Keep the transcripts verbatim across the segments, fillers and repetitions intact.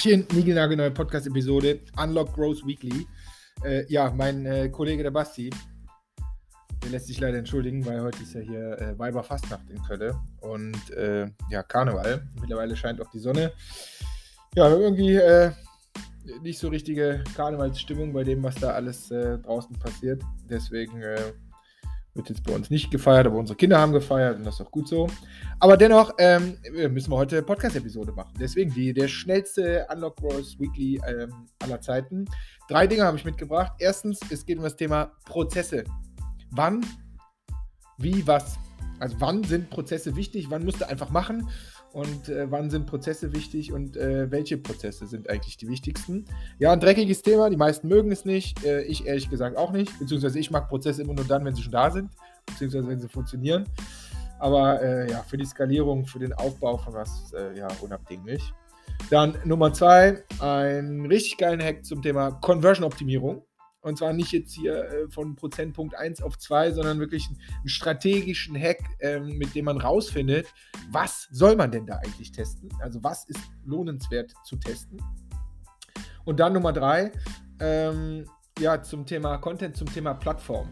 Tachchen, niegelnagelneue Podcast-Episode, Unlock Growth Weekly. Äh, ja, mein äh, Kollege der Basti, der lässt sich leider entschuldigen, weil heute ist ja hier äh, Weiberfastnacht in Köln und äh, ja, Karneval. Mittlerweile scheint auch die Sonne. Ja, irgendwie äh, nicht so richtige Karnevalsstimmung bei dem, was da alles äh, draußen passiert. Deswegen äh, wird jetzt bei uns nicht gefeiert, aber unsere Kinder haben gefeiert und das ist auch gut so. Aber dennoch ähm, müssen wir heute eine Podcast-Episode machen. Deswegen die, der schnellste Unlock Growth Weekly ähm, aller Zeiten. Drei Dinge habe ich mitgebracht. Erstens, es geht um das Thema Prozesse. Wann, wie, was? Also wann sind Prozesse wichtig? Wann musst du einfach machen? Und äh, wann sind Prozesse wichtig und äh, welche Prozesse sind eigentlich die wichtigsten? Ja, ein dreckiges Thema, die meisten mögen es nicht, äh, ich ehrlich gesagt auch nicht, beziehungsweise ich mag Prozesse immer nur dann, wenn sie schon da sind, beziehungsweise wenn sie funktionieren, aber äh, ja, für die Skalierung, für den Aufbau von was, äh, ja, unabdinglich. Dann Nummer zwei, einen richtig geilen Hack zum Thema Conversion-Optimierung. Und zwar nicht jetzt hier von Prozentpunkt eins auf zwei, sondern wirklich einen strategischen Hack, ähm, mit dem man rausfindet, was soll man denn da eigentlich testen? Also was ist lohnenswert zu testen? Und dann Nummer drei, ähm, ja, zum Thema Content, zum Thema Plattform.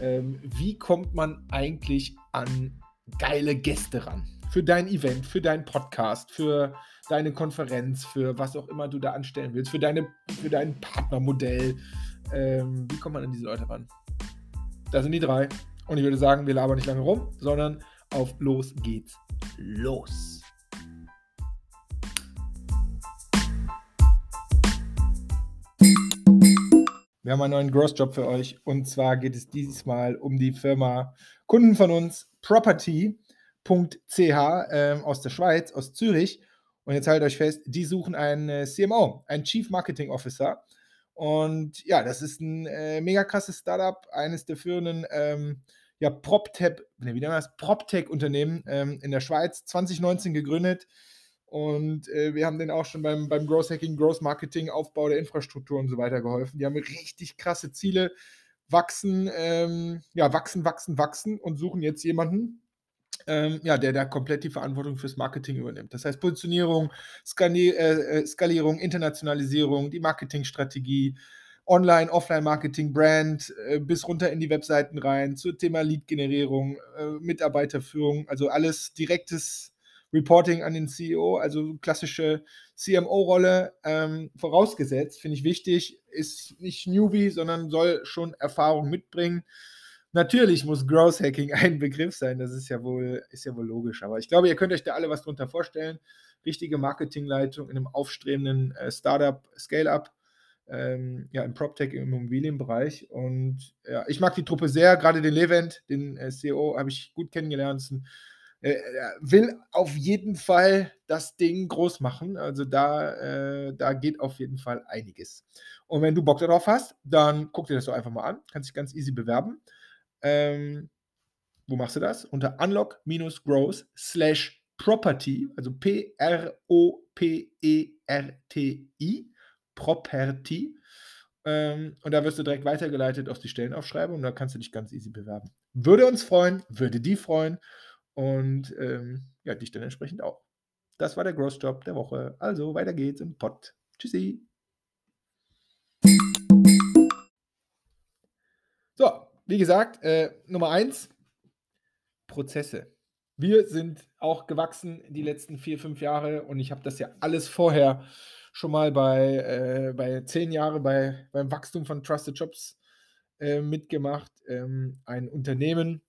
Ähm, wie kommt man eigentlich an geile Gäste ran? Für dein Event, für deinen Podcast, für deine Konferenz, für was auch immer du da anstellen willst, für, deine, für dein Partnermodell. Ähm, wie kommt man an diese Leute ran? Das sind die drei. Und ich würde sagen, wir labern nicht lange rum, sondern auf los geht's los. Wir haben einen neuen Growth-Job für euch. Und zwar geht es diesmal um die Firma Kunden von uns, property punkt c h ähm, aus der Schweiz, aus Zürich. Und jetzt haltet euch fest, die suchen einen C M O, einen Chief Marketing Officer. Und ja, das ist ein äh, mega krasses Startup, eines der führenden ähm, ja, PropTech, ne, wie nennt man das? PropTech-Unternehmen ähm, in der Schweiz, zwanzig neunzehn gegründet. Und äh, wir haben denen auch schon beim, beim Growth Hacking, Growth Marketing, Aufbau der Infrastruktur und so weiter geholfen. Die haben richtig krasse Ziele, wachsen, ähm, ja, wachsen, wachsen, wachsen und suchen jetzt jemanden, ähm, ja, der da komplett die Verantwortung fürs Marketing übernimmt. Das heißt Positionierung, Skali- äh, Skalierung, Internationalisierung, die Marketingstrategie, Online-, Offline-Marketing, Brand, äh, bis runter in die Webseiten rein, zum Thema Lead-Generierung, äh, Mitarbeiterführung, also alles direktes Reporting an den C E O, also klassische C M O-Rolle ähm, vorausgesetzt, finde ich wichtig, ist nicht Newbie, sondern soll schon Erfahrung mitbringen. Natürlich muss Growth Hacking ein Begriff sein, das ist ja wohl, ist ja wohl logisch, aber ich glaube, ihr könnt euch da alle was drunter vorstellen. Richtige Marketingleitung in einem aufstrebenden äh, Startup, Scale-Up, ähm, ja, im PropTech, im Immobilienbereich. Und ja, ich mag die Truppe sehr, gerade den Levent, den äh, C E O, habe ich gut kennengelernt. Er äh, will auf jeden Fall das Ding groß machen, also da, äh, da geht auf jeden Fall einiges. Und wenn du Bock darauf hast, dann guck dir das doch einfach mal an, kannst dich ganz easy bewerben. Ähm, wo machst du das? Unter unlock-growth slash property, also P R O P E R T I, Property. Ähm, und da wirst du direkt weitergeleitet auf die Stellenausschreibung und da kannst du dich ganz easy bewerben. Würde uns freuen, würde die freuen und ähm, ja, dich dann entsprechend auch. Das war der Growth Job der Woche. Also weiter geht's im Pott. Tschüssi. So. Wie gesagt, äh, Nummer eins, Prozesse. Wir sind auch gewachsen die letzten vier, fünf Jahre und ich habe das ja alles vorher schon mal bei, äh, bei zehn Jahren bei, beim Wachstum von Trusted Jobs äh, mitgemacht. Ähm, ein Unternehmen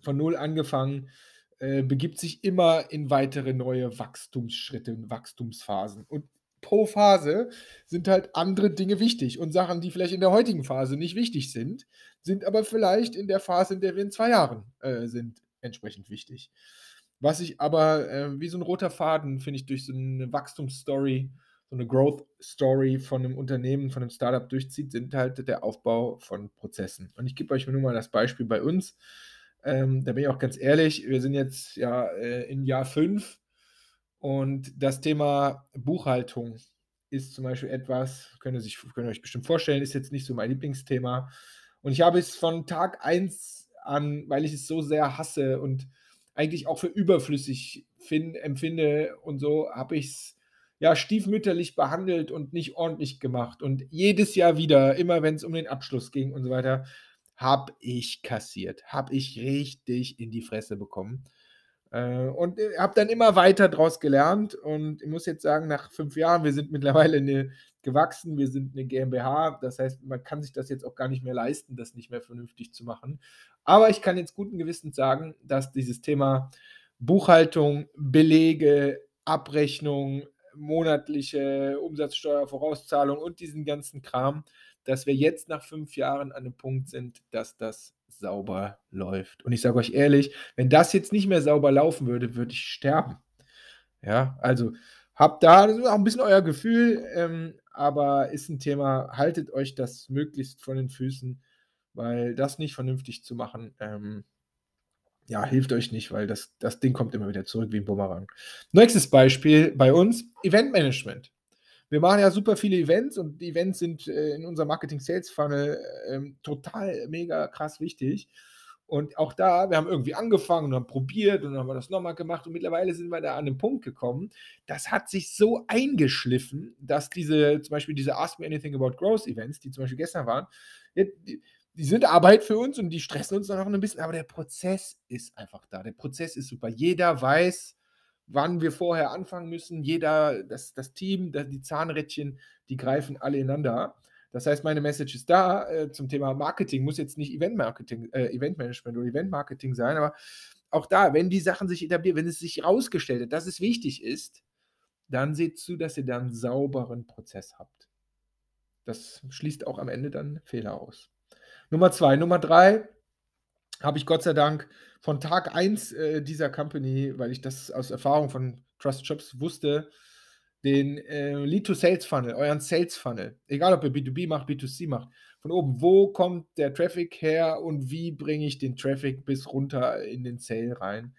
von null angefangen, äh, begibt sich immer in weitere neue Wachstumsschritte, in Wachstumsphasen. Und pro Phase sind halt andere Dinge wichtig und Sachen, die vielleicht in der heutigen Phase nicht wichtig sind, sind aber vielleicht in der Phase, in der wir in zwei Jahren äh, sind, entsprechend wichtig. Was ich aber äh, wie so ein roter Faden, finde ich, durch so eine Wachstumsstory, so eine Growth-Story von einem Unternehmen, von einem Startup durchzieht, sind halt der Aufbau von Prozessen. Und ich gebe euch nur mal das Beispiel bei uns. Ähm, da bin ich auch ganz ehrlich, wir sind jetzt ja äh, in Jahr fünf. Und das Thema Buchhaltung ist zum Beispiel etwas, könnt ihr, sich, könnt ihr euch bestimmt vorstellen, ist jetzt nicht so mein Lieblingsthema. Und ich habe es von Tag eins an, weil ich es so sehr hasse und eigentlich auch für überflüssig find, empfinde und so, habe ich es ja, stiefmütterlich behandelt und nicht ordentlich gemacht. Und jedes Jahr wieder, immer wenn es um den Abschluss ging und so weiter, habe ich kassiert, habe ich richtig in die Fresse bekommen. Und habe dann immer weiter draus gelernt. Und ich muss jetzt sagen, nach fünf Jahren, wir sind mittlerweile eine, gewachsen, wir sind eine GmbH. Das heißt, man kann sich das jetzt auch gar nicht mehr leisten, das nicht mehr vernünftig zu machen. Aber ich kann jetzt guten Gewissens sagen, dass dieses Thema Buchhaltung, Belege, Abrechnung, monatliche Umsatzsteuervorauszahlung und diesen ganzen Kram, dass wir jetzt nach fünf Jahren an dem Punkt sind, dass das sauber läuft. Und ich sage euch ehrlich, wenn das jetzt nicht mehr sauber laufen würde, würde ich sterben. Ja, also habt da das ist auch ein bisschen euer Gefühl, ähm, aber ist ein Thema, haltet euch das möglichst von den Füßen, weil das nicht vernünftig zu machen, ähm, ja, hilft euch nicht, weil das, das Ding kommt immer wieder zurück wie ein Bumerang. Nächstes Beispiel bei uns, Eventmanagement. Wir machen ja super viele Events und Events sind äh, in unserem Marketing-Sales-Funnel ähm, total mega krass wichtig. Und auch da, wir haben irgendwie angefangen und haben probiert und dann haben wir das nochmal gemacht und mittlerweile sind wir da an den Punkt gekommen, das hat sich so eingeschliffen, dass diese, zum Beispiel diese Ask Me Anything About Growth Events, die zum Beispiel gestern waren, die, die sind Arbeit für uns und die stressen uns dann auch ein bisschen, aber der Prozess ist einfach da. Der Prozess ist super. Jeder weiß, wann wir vorher anfangen müssen, jeder, das, das Team, das, die Zahnrädchen, die greifen alle ineinander. Das heißt, meine Message ist da äh, zum Thema Marketing, muss jetzt nicht Event-Marketing, äh, Event-Management oder Event-Marketing sein, aber auch da, wenn die Sachen sich etablieren, wenn es sich rausgestellt hat, dass es wichtig ist, dann seht zu, dass ihr da einen sauberen Prozess habt. Das schließt auch am Ende dann Fehler aus. Nummer zwei, Nummer drei, habe ich Gott sei Dank von Tag eins äh, dieser Company, weil ich das aus Erfahrung von Trusted Jobs wusste, den äh, Lead-to-Sales-Funnel, euren Sales-Funnel, egal ob ihr B to B macht, B to C macht, von oben, wo kommt der Traffic her und wie bringe ich den Traffic bis runter in den Sale rein.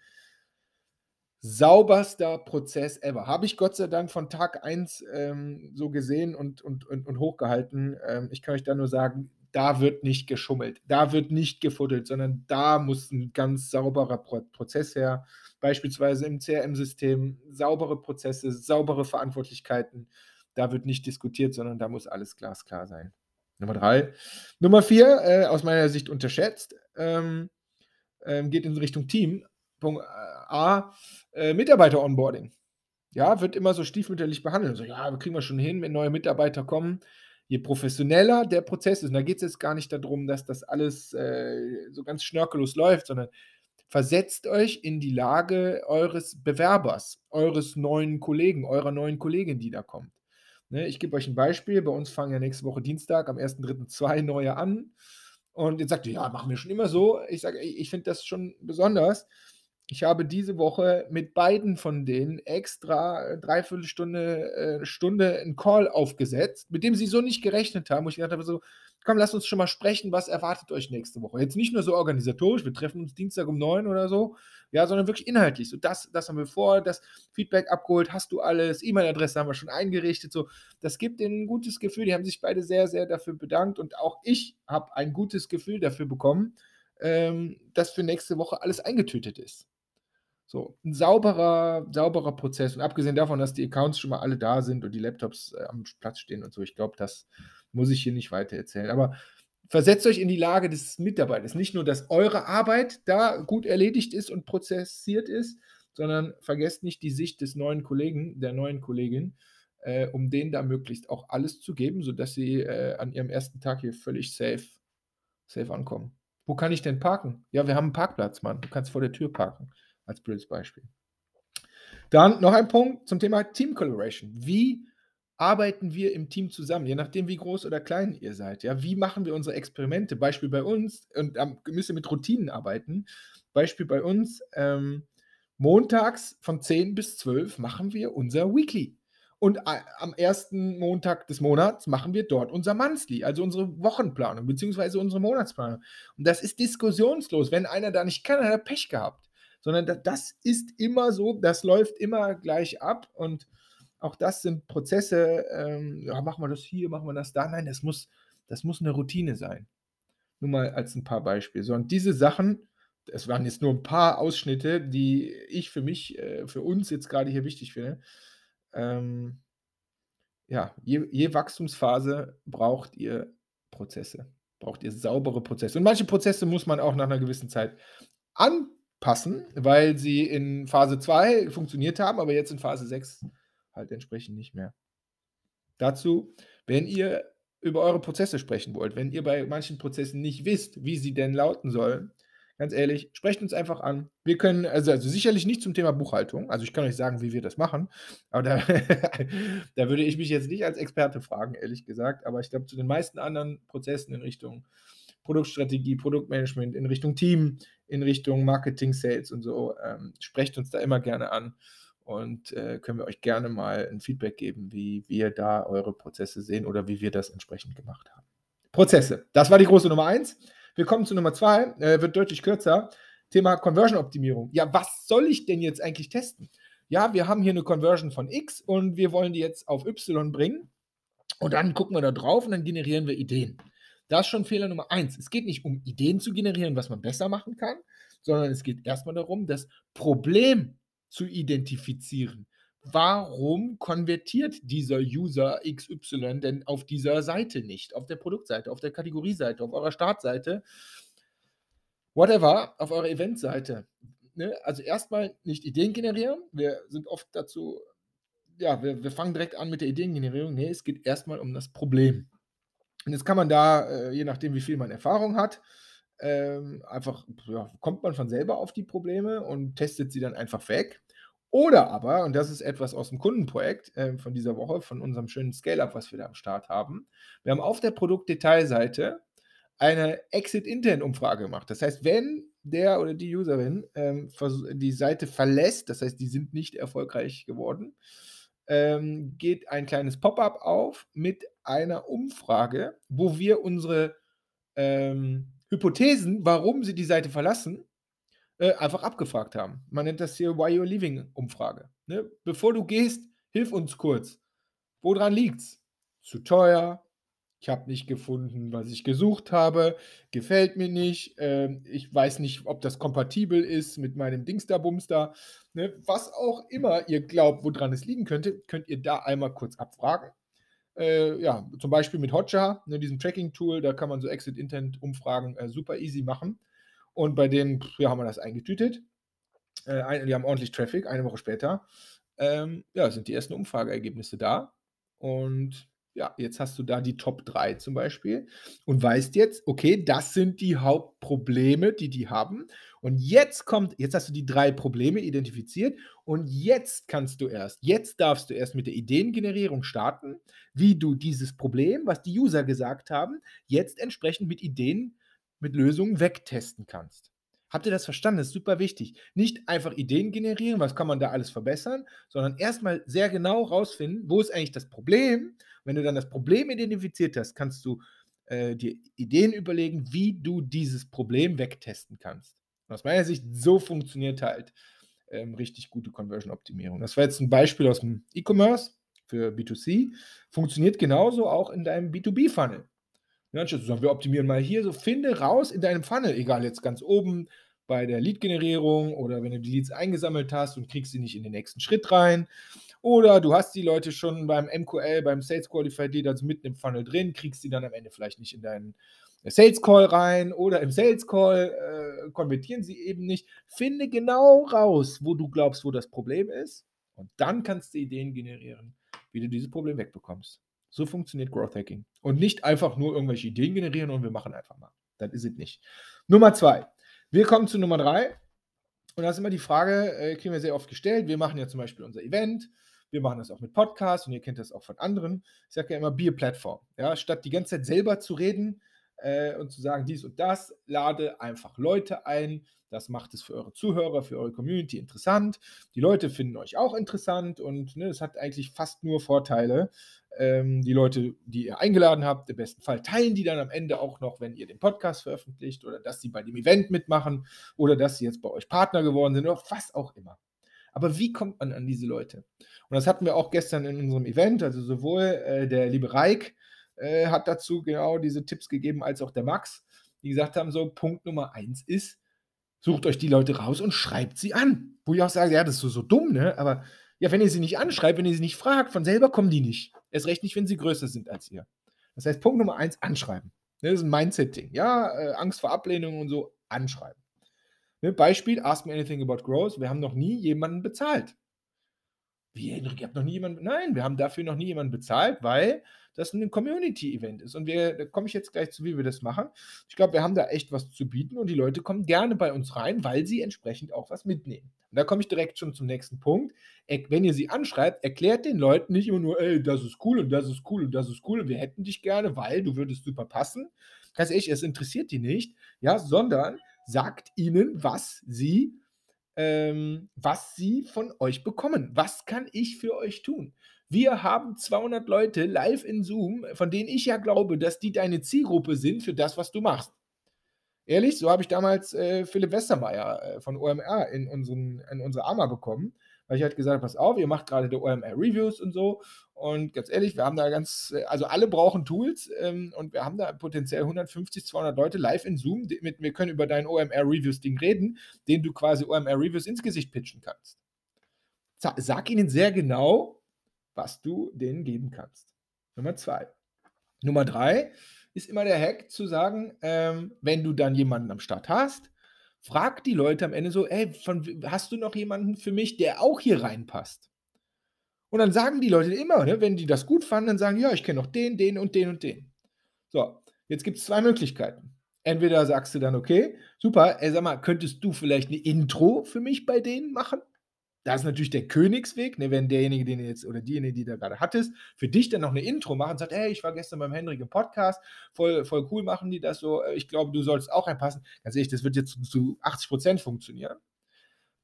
Sauberster Prozess ever. Habe ich Gott sei Dank von Tag eins ähm, so gesehen und, und, und, und hochgehalten. Ähm, ich kann euch da nur sagen, da wird nicht geschummelt, da wird nicht gefuddelt, sondern da muss ein ganz sauberer Pro- Prozess her, beispielsweise im C R M-System, saubere Prozesse, saubere Verantwortlichkeiten, da wird nicht diskutiert, sondern da muss alles glasklar sein. Nummer drei. Nummer vier, äh, aus meiner Sicht unterschätzt, ähm, äh, geht in Richtung Team. Punkt A, äh, Mitarbeiter-Onboarding. Ja, wird immer so stiefmütterlich behandelt. So, ja, kriegen wir schon hin, wenn neue Mitarbeiter kommen. Je professioneller der Prozess ist, und da geht es jetzt gar nicht darum, dass das alles äh, so ganz schnörkellos läuft, sondern versetzt euch in die Lage eures Bewerbers, eures neuen Kollegen, eurer neuen Kollegin, die da kommt. Ne, ich gebe euch ein Beispiel, bei uns fangen ja nächste Woche Dienstag am ersten dritten zwei neue an und jetzt sagt ihr, ja, machen wir schon immer so. Ich sage, ich finde das schon besonders. Ich habe diese Woche mit beiden von denen extra dreiviertel Stunde, äh, Stunde einen Call aufgesetzt, mit dem sie so nicht gerechnet haben. Wo ich gedacht habe, so, komm, lasst uns schon mal sprechen, was erwartet euch nächste Woche. Jetzt nicht nur so organisatorisch, wir treffen uns Dienstag um neun oder so, ja, sondern wirklich inhaltlich. So, das, das haben wir vor, das Feedback abgeholt, hast du alles, E-Mail-Adresse haben wir schon eingerichtet. So, das gibt ihnen ein gutes Gefühl. Die haben sich beide sehr, sehr dafür bedankt und auch ich habe ein gutes Gefühl dafür bekommen, ähm, dass für nächste Woche alles eingetütet ist. So, ein sauberer, sauberer Prozess. Und abgesehen davon, dass die Accounts schon mal alle da sind und die Laptops äh, am Platz stehen und so, ich glaube, das muss ich hier nicht weiter erzählen. Aber versetzt euch in die Lage des Mitarbeiters. Nicht nur, dass eure Arbeit da gut erledigt ist und prozessiert ist, sondern vergesst nicht die Sicht des neuen Kollegen, der neuen Kollegin, äh, um denen da möglichst auch alles zu geben, sodass sie äh, an ihrem ersten Tag hier völlig safe, safe ankommen. Wo kann ich denn parken? Ja, wir haben einen Parkplatz, Mann. Du kannst vor der Tür parken. Als blödes Beispiel. Dann noch ein Punkt zum Thema Team Collaboration. Wie arbeiten wir im Team zusammen? Je nachdem, wie groß oder klein ihr seid. Ja? Wie machen wir unsere Experimente? Beispiel bei uns, und da ähm, müsst ihr mit Routinen arbeiten. Beispiel bei uns, ähm, montags von zehn bis zwölf machen wir unser Weekly. Und äh, am ersten Montag des Monats machen wir dort unser Monthly, also unsere Wochenplanung, beziehungsweise unsere Monatsplanung. Und das ist diskussionslos. Wenn einer da nicht kann, hat er Pech gehabt. Sondern das ist immer so, das läuft immer gleich ab und auch das sind Prozesse, ähm, ja, machen wir das hier, machen wir das da, nein, das muss, das muss eine Routine sein. Nur mal als ein paar Beispiele. So, und diese Sachen, es waren jetzt nur ein paar Ausschnitte, die ich für mich, äh, für uns jetzt gerade hier wichtig finde, ähm, ja, je, je Wachstumsphase braucht ihr Prozesse, braucht ihr saubere Prozesse. Und manche Prozesse muss man auch nach einer gewissen Zeit anpassen, weil sie in Phase zwei funktioniert haben, aber jetzt in Phase sechs halt entsprechend nicht mehr. Dazu, wenn ihr über eure Prozesse sprechen wollt, wenn ihr bei manchen Prozessen nicht wisst, wie sie denn lauten sollen, ganz ehrlich, sprecht uns einfach an. Wir können, also, also sicherlich nicht zum Thema Buchhaltung, also ich kann euch sagen, wie wir das machen, aber da, da würde ich mich jetzt nicht als Experte fragen, ehrlich gesagt, aber ich glaube, zu den meisten anderen Prozessen in Richtung Produktstrategie, Produktmanagement, in Richtung Team, in Richtung Marketing, Sales und so, ähm, sprecht uns da immer gerne an und äh, können wir euch gerne mal ein Feedback geben, wie wir da eure Prozesse sehen oder wie wir das entsprechend gemacht haben. Prozesse, das war die große Nummer eins. Wir kommen zu Nummer zwei, äh, wird deutlich kürzer. Thema Conversion-Optimierung. Ja, was soll ich denn jetzt eigentlich testen? Ja, wir haben hier eine Conversion von X und wir wollen die jetzt auf Y bringen und dann gucken wir da drauf und dann generieren wir Ideen. Das ist schon Fehler Nummer eins. Es geht nicht um Ideen zu generieren, was man besser machen kann, sondern es geht erstmal darum, das Problem zu identifizieren. Warum konvertiert dieser User X Y denn auf dieser Seite nicht? Auf der Produktseite, auf der Kategorieseite, auf eurer Startseite, whatever, auf eurer Eventseite. Ne? Also erstmal nicht Ideen generieren. Wir sind oft dazu, ja, wir, wir fangen direkt an mit der Ideengenerierung. Nee, es geht erstmal um das Problem. Und jetzt kann man da, je nachdem, wie viel man Erfahrung hat, einfach, ja, kommt man von selber auf die Probleme und testet sie dann einfach weg. Oder aber, und das ist etwas aus dem Kundenprojekt äh, von dieser Woche, von unserem schönen Scale-Up, was wir da am Start haben, wir haben auf der Produktdetailseite eine Exit-Intent-Umfrage gemacht. Das heißt, wenn der oder die Userin ähm, die Seite verlässt, das heißt, die sind nicht erfolgreich geworden, ähm, geht ein kleines Pop-up auf mit einer Umfrage, wo wir unsere ähm, Hypothesen, warum sie die Seite verlassen, einfach abgefragt haben. Man nennt das hier Why You're Leaving-Umfrage. Ne? Bevor du gehst, hilf uns kurz. Woran liegt's? Zu teuer, ich habe nicht gefunden, was ich gesucht habe, gefällt mir nicht, äh, ich weiß nicht, ob das kompatibel ist mit meinem Dingster-Bumster. Ne? Was auch immer ihr glaubt, woran es liegen könnte, könnt ihr da einmal kurz abfragen. Äh, ja, zum Beispiel mit Hotjar, ne, diesem Tracking-Tool, da kann man so Exit-Intent-Umfragen äh, super easy machen. Und bei denen, ja, haben wir das eingetütet. Äh, die haben ordentlich Traffic, eine Woche später. Ähm, ja, sind die ersten Umfrageergebnisse da. Und ja, jetzt hast du da die Top drei zum Beispiel und weißt jetzt, okay, das sind die Hauptprobleme, die die haben. Und jetzt kommt, jetzt hast du die drei Probleme identifiziert und jetzt kannst du erst, jetzt darfst du erst mit der Ideengenerierung starten, wie du dieses Problem, was die User gesagt haben, jetzt entsprechend mit Ideen mit Lösungen wegtesten kannst. Habt ihr das verstanden? Das ist super wichtig. Nicht einfach Ideen generieren, was kann man da alles verbessern, sondern erstmal sehr genau rausfinden, wo ist eigentlich das Problem. Wenn du dann das Problem identifiziert hast, kannst du äh, dir Ideen überlegen, wie du dieses Problem wegtesten kannst. Und aus meiner Sicht, so funktioniert halt ähm, richtig gute Conversion-Optimierung. Das war jetzt ein Beispiel aus dem E-Commerce für B zwei C. Funktioniert genauso auch in deinem B zwei B-Funnel. Ja, wir optimieren mal hier, so finde raus in deinem Funnel, egal jetzt ganz oben bei der Lead-Generierung oder wenn du die Leads eingesammelt hast und kriegst sie nicht in den nächsten Schritt rein oder du hast die Leute schon beim M Q L, beim Sales Qualified Lead, also mitten im Funnel drin, kriegst die dann am Ende vielleicht nicht in deinen Sales Call rein oder im Sales Call äh, konvertieren sie eben nicht. Finde genau raus, wo du glaubst, wo das Problem ist und dann kannst du Ideen generieren, wie du dieses Problem wegbekommst. So funktioniert Growth Hacking. Und nicht einfach nur irgendwelche Ideen generieren und wir machen einfach mal. Das ist es nicht. Nummer zwei. Wir kommen zu Nummer drei. Und da ist immer die Frage, äh, kriegen wir sehr oft gestellt. Wir machen ja zum Beispiel unser Event. Wir machen das auch mit Podcasts und ihr kennt das auch von anderen. Ich sage ja immer Be-a-Plattform. Ja, statt die ganze Zeit selber zu reden äh, und zu sagen dies und das, lade einfach Leute ein. Das macht es für eure Zuhörer, für eure Community interessant. Die Leute finden euch auch interessant und ne, es hat eigentlich fast nur Vorteile. Ähm, die Leute, die ihr eingeladen habt, im besten Fall teilen die dann am Ende auch noch, wenn ihr den Podcast veröffentlicht oder dass sie bei dem Event mitmachen oder dass sie jetzt bei euch Partner geworden sind oder was auch immer. Aber wie kommt man an diese Leute? Und das hatten wir auch gestern in unserem Event, also sowohl äh, der liebe Reik äh, hat dazu genau diese Tipps gegeben, als auch der Max, die gesagt haben, so Punkt Nummer eins ist, sucht euch die Leute raus und schreibt sie an. Wo ich auch sage, ja, das ist so, so dumm, ne? Aber ja, wenn ihr sie nicht anschreibt, wenn ihr sie nicht fragt, von selber kommen die nicht. Erst recht nicht, wenn sie größer sind als ihr. Das heißt, Punkt Nummer eins, anschreiben. Das ist ein Mindset-Ding. Ja, äh, Angst vor Ablehnung und so, anschreiben. Ne, Beispiel, Ask Me Anything About Growth. Wir haben noch nie jemanden bezahlt. Wie, Henrik, ihr habt noch nie jemanden? Nein, wir haben dafür noch nie jemanden bezahlt, weil das ein Community-Event ist. Und wir, da komme ich jetzt gleich zu, wie wir das machen. Ich glaube, wir haben da echt was zu bieten und die Leute kommen gerne bei uns rein, weil sie entsprechend auch was mitnehmen. Und da komme ich direkt schon zum nächsten Punkt. Wenn ihr sie anschreibt, erklärt den Leuten nicht immer nur, ey, das ist cool und das ist cool und das ist cool und wir hätten dich gerne, weil du würdest super passen. Ganz ehrlich, es interessiert die nicht, ja, sondern sagt ihnen, was sie ähm, was sie von euch bekommen. Was kann ich für euch tun? Wir haben zweihundert Leute live in Zoom, von denen ich ja glaube, dass die deine Zielgruppe sind für das, was du machst. Ehrlich, so habe ich damals äh, Philipp Westermeier äh, von O M R in, unseren, in unsere A M A bekommen, weil ich halt gesagt habe, pass auf, ihr macht gerade die O M R-Reviews und so und ganz ehrlich, wir haben da ganz, also alle brauchen Tools ähm, und wir haben da potenziell hundertfünfzig, zweihundert Leute live in Zoom, die, mit, wir können über dein O M R-Reviews-Ding reden, den du quasi O M R-Reviews ins Gesicht pitchen kannst. Sag, sag ihnen sehr genau, was du denen geben kannst. Nummer zwei. Nummer drei ist immer der Hack zu sagen, ähm, wenn du dann jemanden am Start hast, frag die Leute am Ende so, ey, von, hast du noch jemanden für mich, der auch hier reinpasst? Und dann sagen die Leute immer, ne, wenn die das gut fanden, dann sagen, ja, ich kenne noch den, den und den und den. So, jetzt gibt es zwei Möglichkeiten. Entweder sagst du dann, okay, super, ey, sag mal, könntest du vielleicht eine Intro für mich bei denen machen? Das ist natürlich der Königsweg, ne, wenn derjenige, den jetzt oder diejenige, die da gerade hattest, für dich dann noch eine Intro machen und sagt, hey, ich war gestern beim Henrik im Podcast, voll, voll cool machen die das so, ich glaube, du sollst auch reinpassen. Ganz ehrlich, das wird jetzt zu achtzig Prozent funktionieren.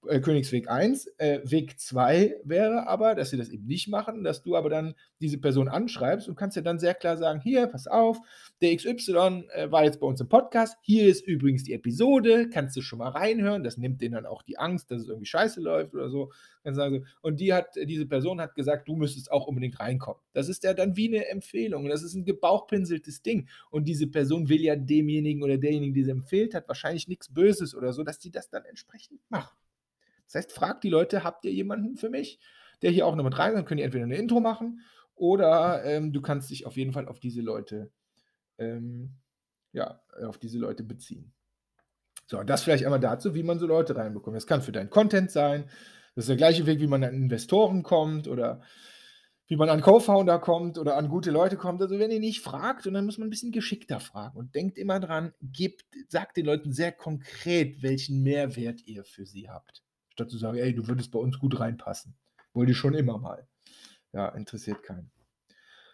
Äh, Königsweg eins. Äh, Weg zwei wäre aber, dass sie das eben nicht machen, dass du aber dann diese Person anschreibst und kannst ja dann sehr klar sagen, hier, pass auf, der X Y äh, war jetzt bei uns im Podcast, hier ist übrigens die Episode, kannst du schon mal reinhören, das nimmt denen dann auch die Angst, dass es irgendwie scheiße läuft oder so. Und die hat, diese Person hat gesagt, du müsstest auch unbedingt reinkommen. Das ist ja dann wie eine Empfehlung, das ist ein gebauchpinseltes Ding und diese Person will ja demjenigen oder derjenigen, die sie empfiehlt hat, wahrscheinlich nichts Böses oder so, dass die das dann entsprechend macht. Das heißt, fragt die Leute, habt ihr jemanden für mich, der hier auch noch mit rein kann? Können die entweder eine Intro machen oder ähm, du kannst dich auf jeden Fall auf diese Leute, ähm, ja, auf diese Leute beziehen. So, das vielleicht einmal dazu, wie man so Leute reinbekommt. Das kann für deinen Content sein. Das ist der gleiche Weg, wie man an Investoren kommt oder wie man an Co-Founder kommt oder an gute Leute kommt. Also wenn ihr nicht fragt, und dann muss man ein bisschen geschickter fragen und denkt immer dran, gebt, sagt den Leuten sehr konkret, welchen Mehrwert ihr für sie habt. Statt zu sagen, ey, du würdest bei uns gut reinpassen. Wollte ich schon immer mal. Ja, interessiert keinen.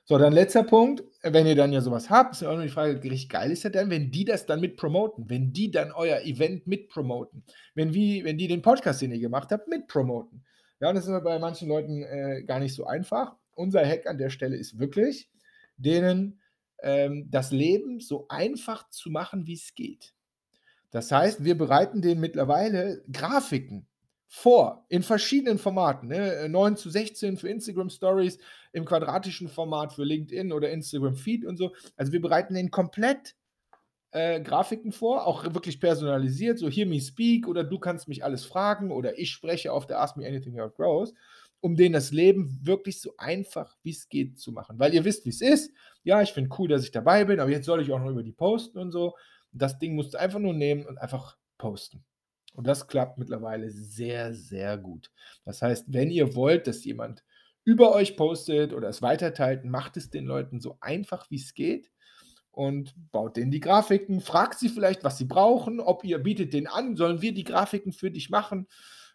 So, dann letzter Punkt. Wenn ihr dann ja sowas habt, ist ja auch noch die Frage, richtig geil ist ja dann, wenn die das dann mitpromoten, wenn die dann euer Event mitpromoten, wenn, wie, wenn die den Podcast, den ihr gemacht habt, mitpromoten. Ja, und das ist bei manchen Leuten äh, gar nicht so einfach. Unser Hack an der Stelle ist wirklich, denen ähm, das Leben so einfach zu machen, wie es geht. Das heißt, wir bereiten denen mittlerweile Grafiken vor, in verschiedenen Formaten, ne? neun zu sechzehn für Instagram Stories, im quadratischen Format für LinkedIn oder Instagram Feed und so. Also wir bereiten den komplett äh, Grafiken vor, auch wirklich personalisiert, so hear me speak oder du kannst mich alles fragen oder ich spreche auf der Ask Me Anything About Growth, um denen das Leben wirklich so einfach, wie es geht, zu machen. Weil ihr wisst, wie es ist. Ja, ich finde cool, dass ich dabei bin, aber jetzt soll ich auch noch über die posten und so. Das Ding musst du einfach nur nehmen und einfach posten. Und das klappt mittlerweile sehr, sehr gut. Das heißt, wenn ihr wollt, dass jemand über euch postet oder es weiterteilt, macht es den Leuten so einfach, wie es geht und baut denen die Grafiken, fragt sie vielleicht, was sie brauchen, ob ihr bietet denen an, sollen wir die Grafiken für dich machen,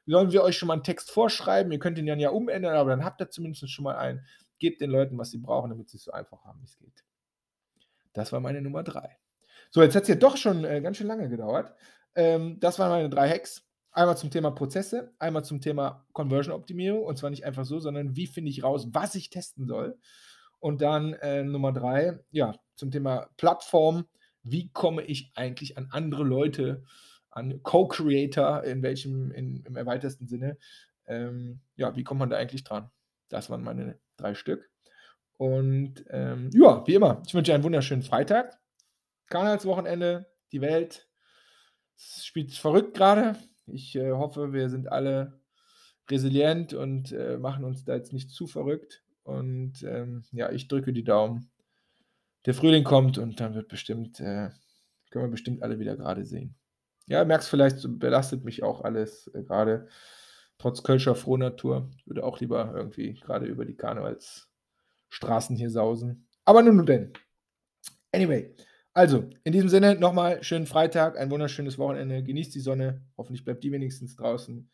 sollen wir euch schon mal einen Text vorschreiben, ihr könnt ihn dann ja umändern, aber dann habt ihr zumindest schon mal einen, gebt den Leuten, was sie brauchen, damit sie es so einfach haben, wie es geht. Das war meine Nummer drei. So, jetzt hat es ja doch schon äh, ganz schön lange gedauert. Das waren meine drei Hacks. Einmal zum Thema Prozesse, einmal zum Thema Conversion-Optimierung und zwar nicht einfach so, sondern wie finde ich raus, was ich testen soll. Und dann äh, Nummer drei, ja, zum Thema Plattform. Wie komme ich eigentlich an andere Leute, an Co-Creator in welchem, in, im erweiterten Sinne, ähm, ja, wie kommt man da eigentlich dran? Das waren meine drei Stück. Und ähm, ja, wie immer, ich wünsche dir einen wunderschönen Freitag. Karnevalswochenende, die Welt. Es spielt verrückt gerade. Ich äh, hoffe, wir sind alle resilient und äh, machen uns da jetzt nicht zu verrückt. Und ähm, ja, ich drücke die Daumen. Der Frühling kommt und dann wird bestimmt, äh, können wir bestimmt alle wieder gerade sehen. Ja, merkst vielleicht, so belastet mich auch alles äh, gerade. Trotz Kölscher Frohnatur würde auch lieber irgendwie gerade über die Karnevalsstraßen hier sausen. Aber nun nun denn. Anyway, also in diesem Sinne nochmal schönen Freitag, ein wunderschönes Wochenende. Genießt die Sonne. Hoffentlich bleibt die wenigstens draußen.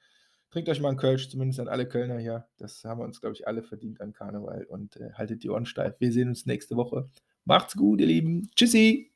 Trinkt euch mal einen Kölsch, zumindest an alle Kölner hier. Das haben wir uns, glaube ich, alle verdient an Karneval. Und äh, haltet die Ohren steif. Wir sehen uns nächste Woche. Macht's gut, ihr Lieben. Tschüssi.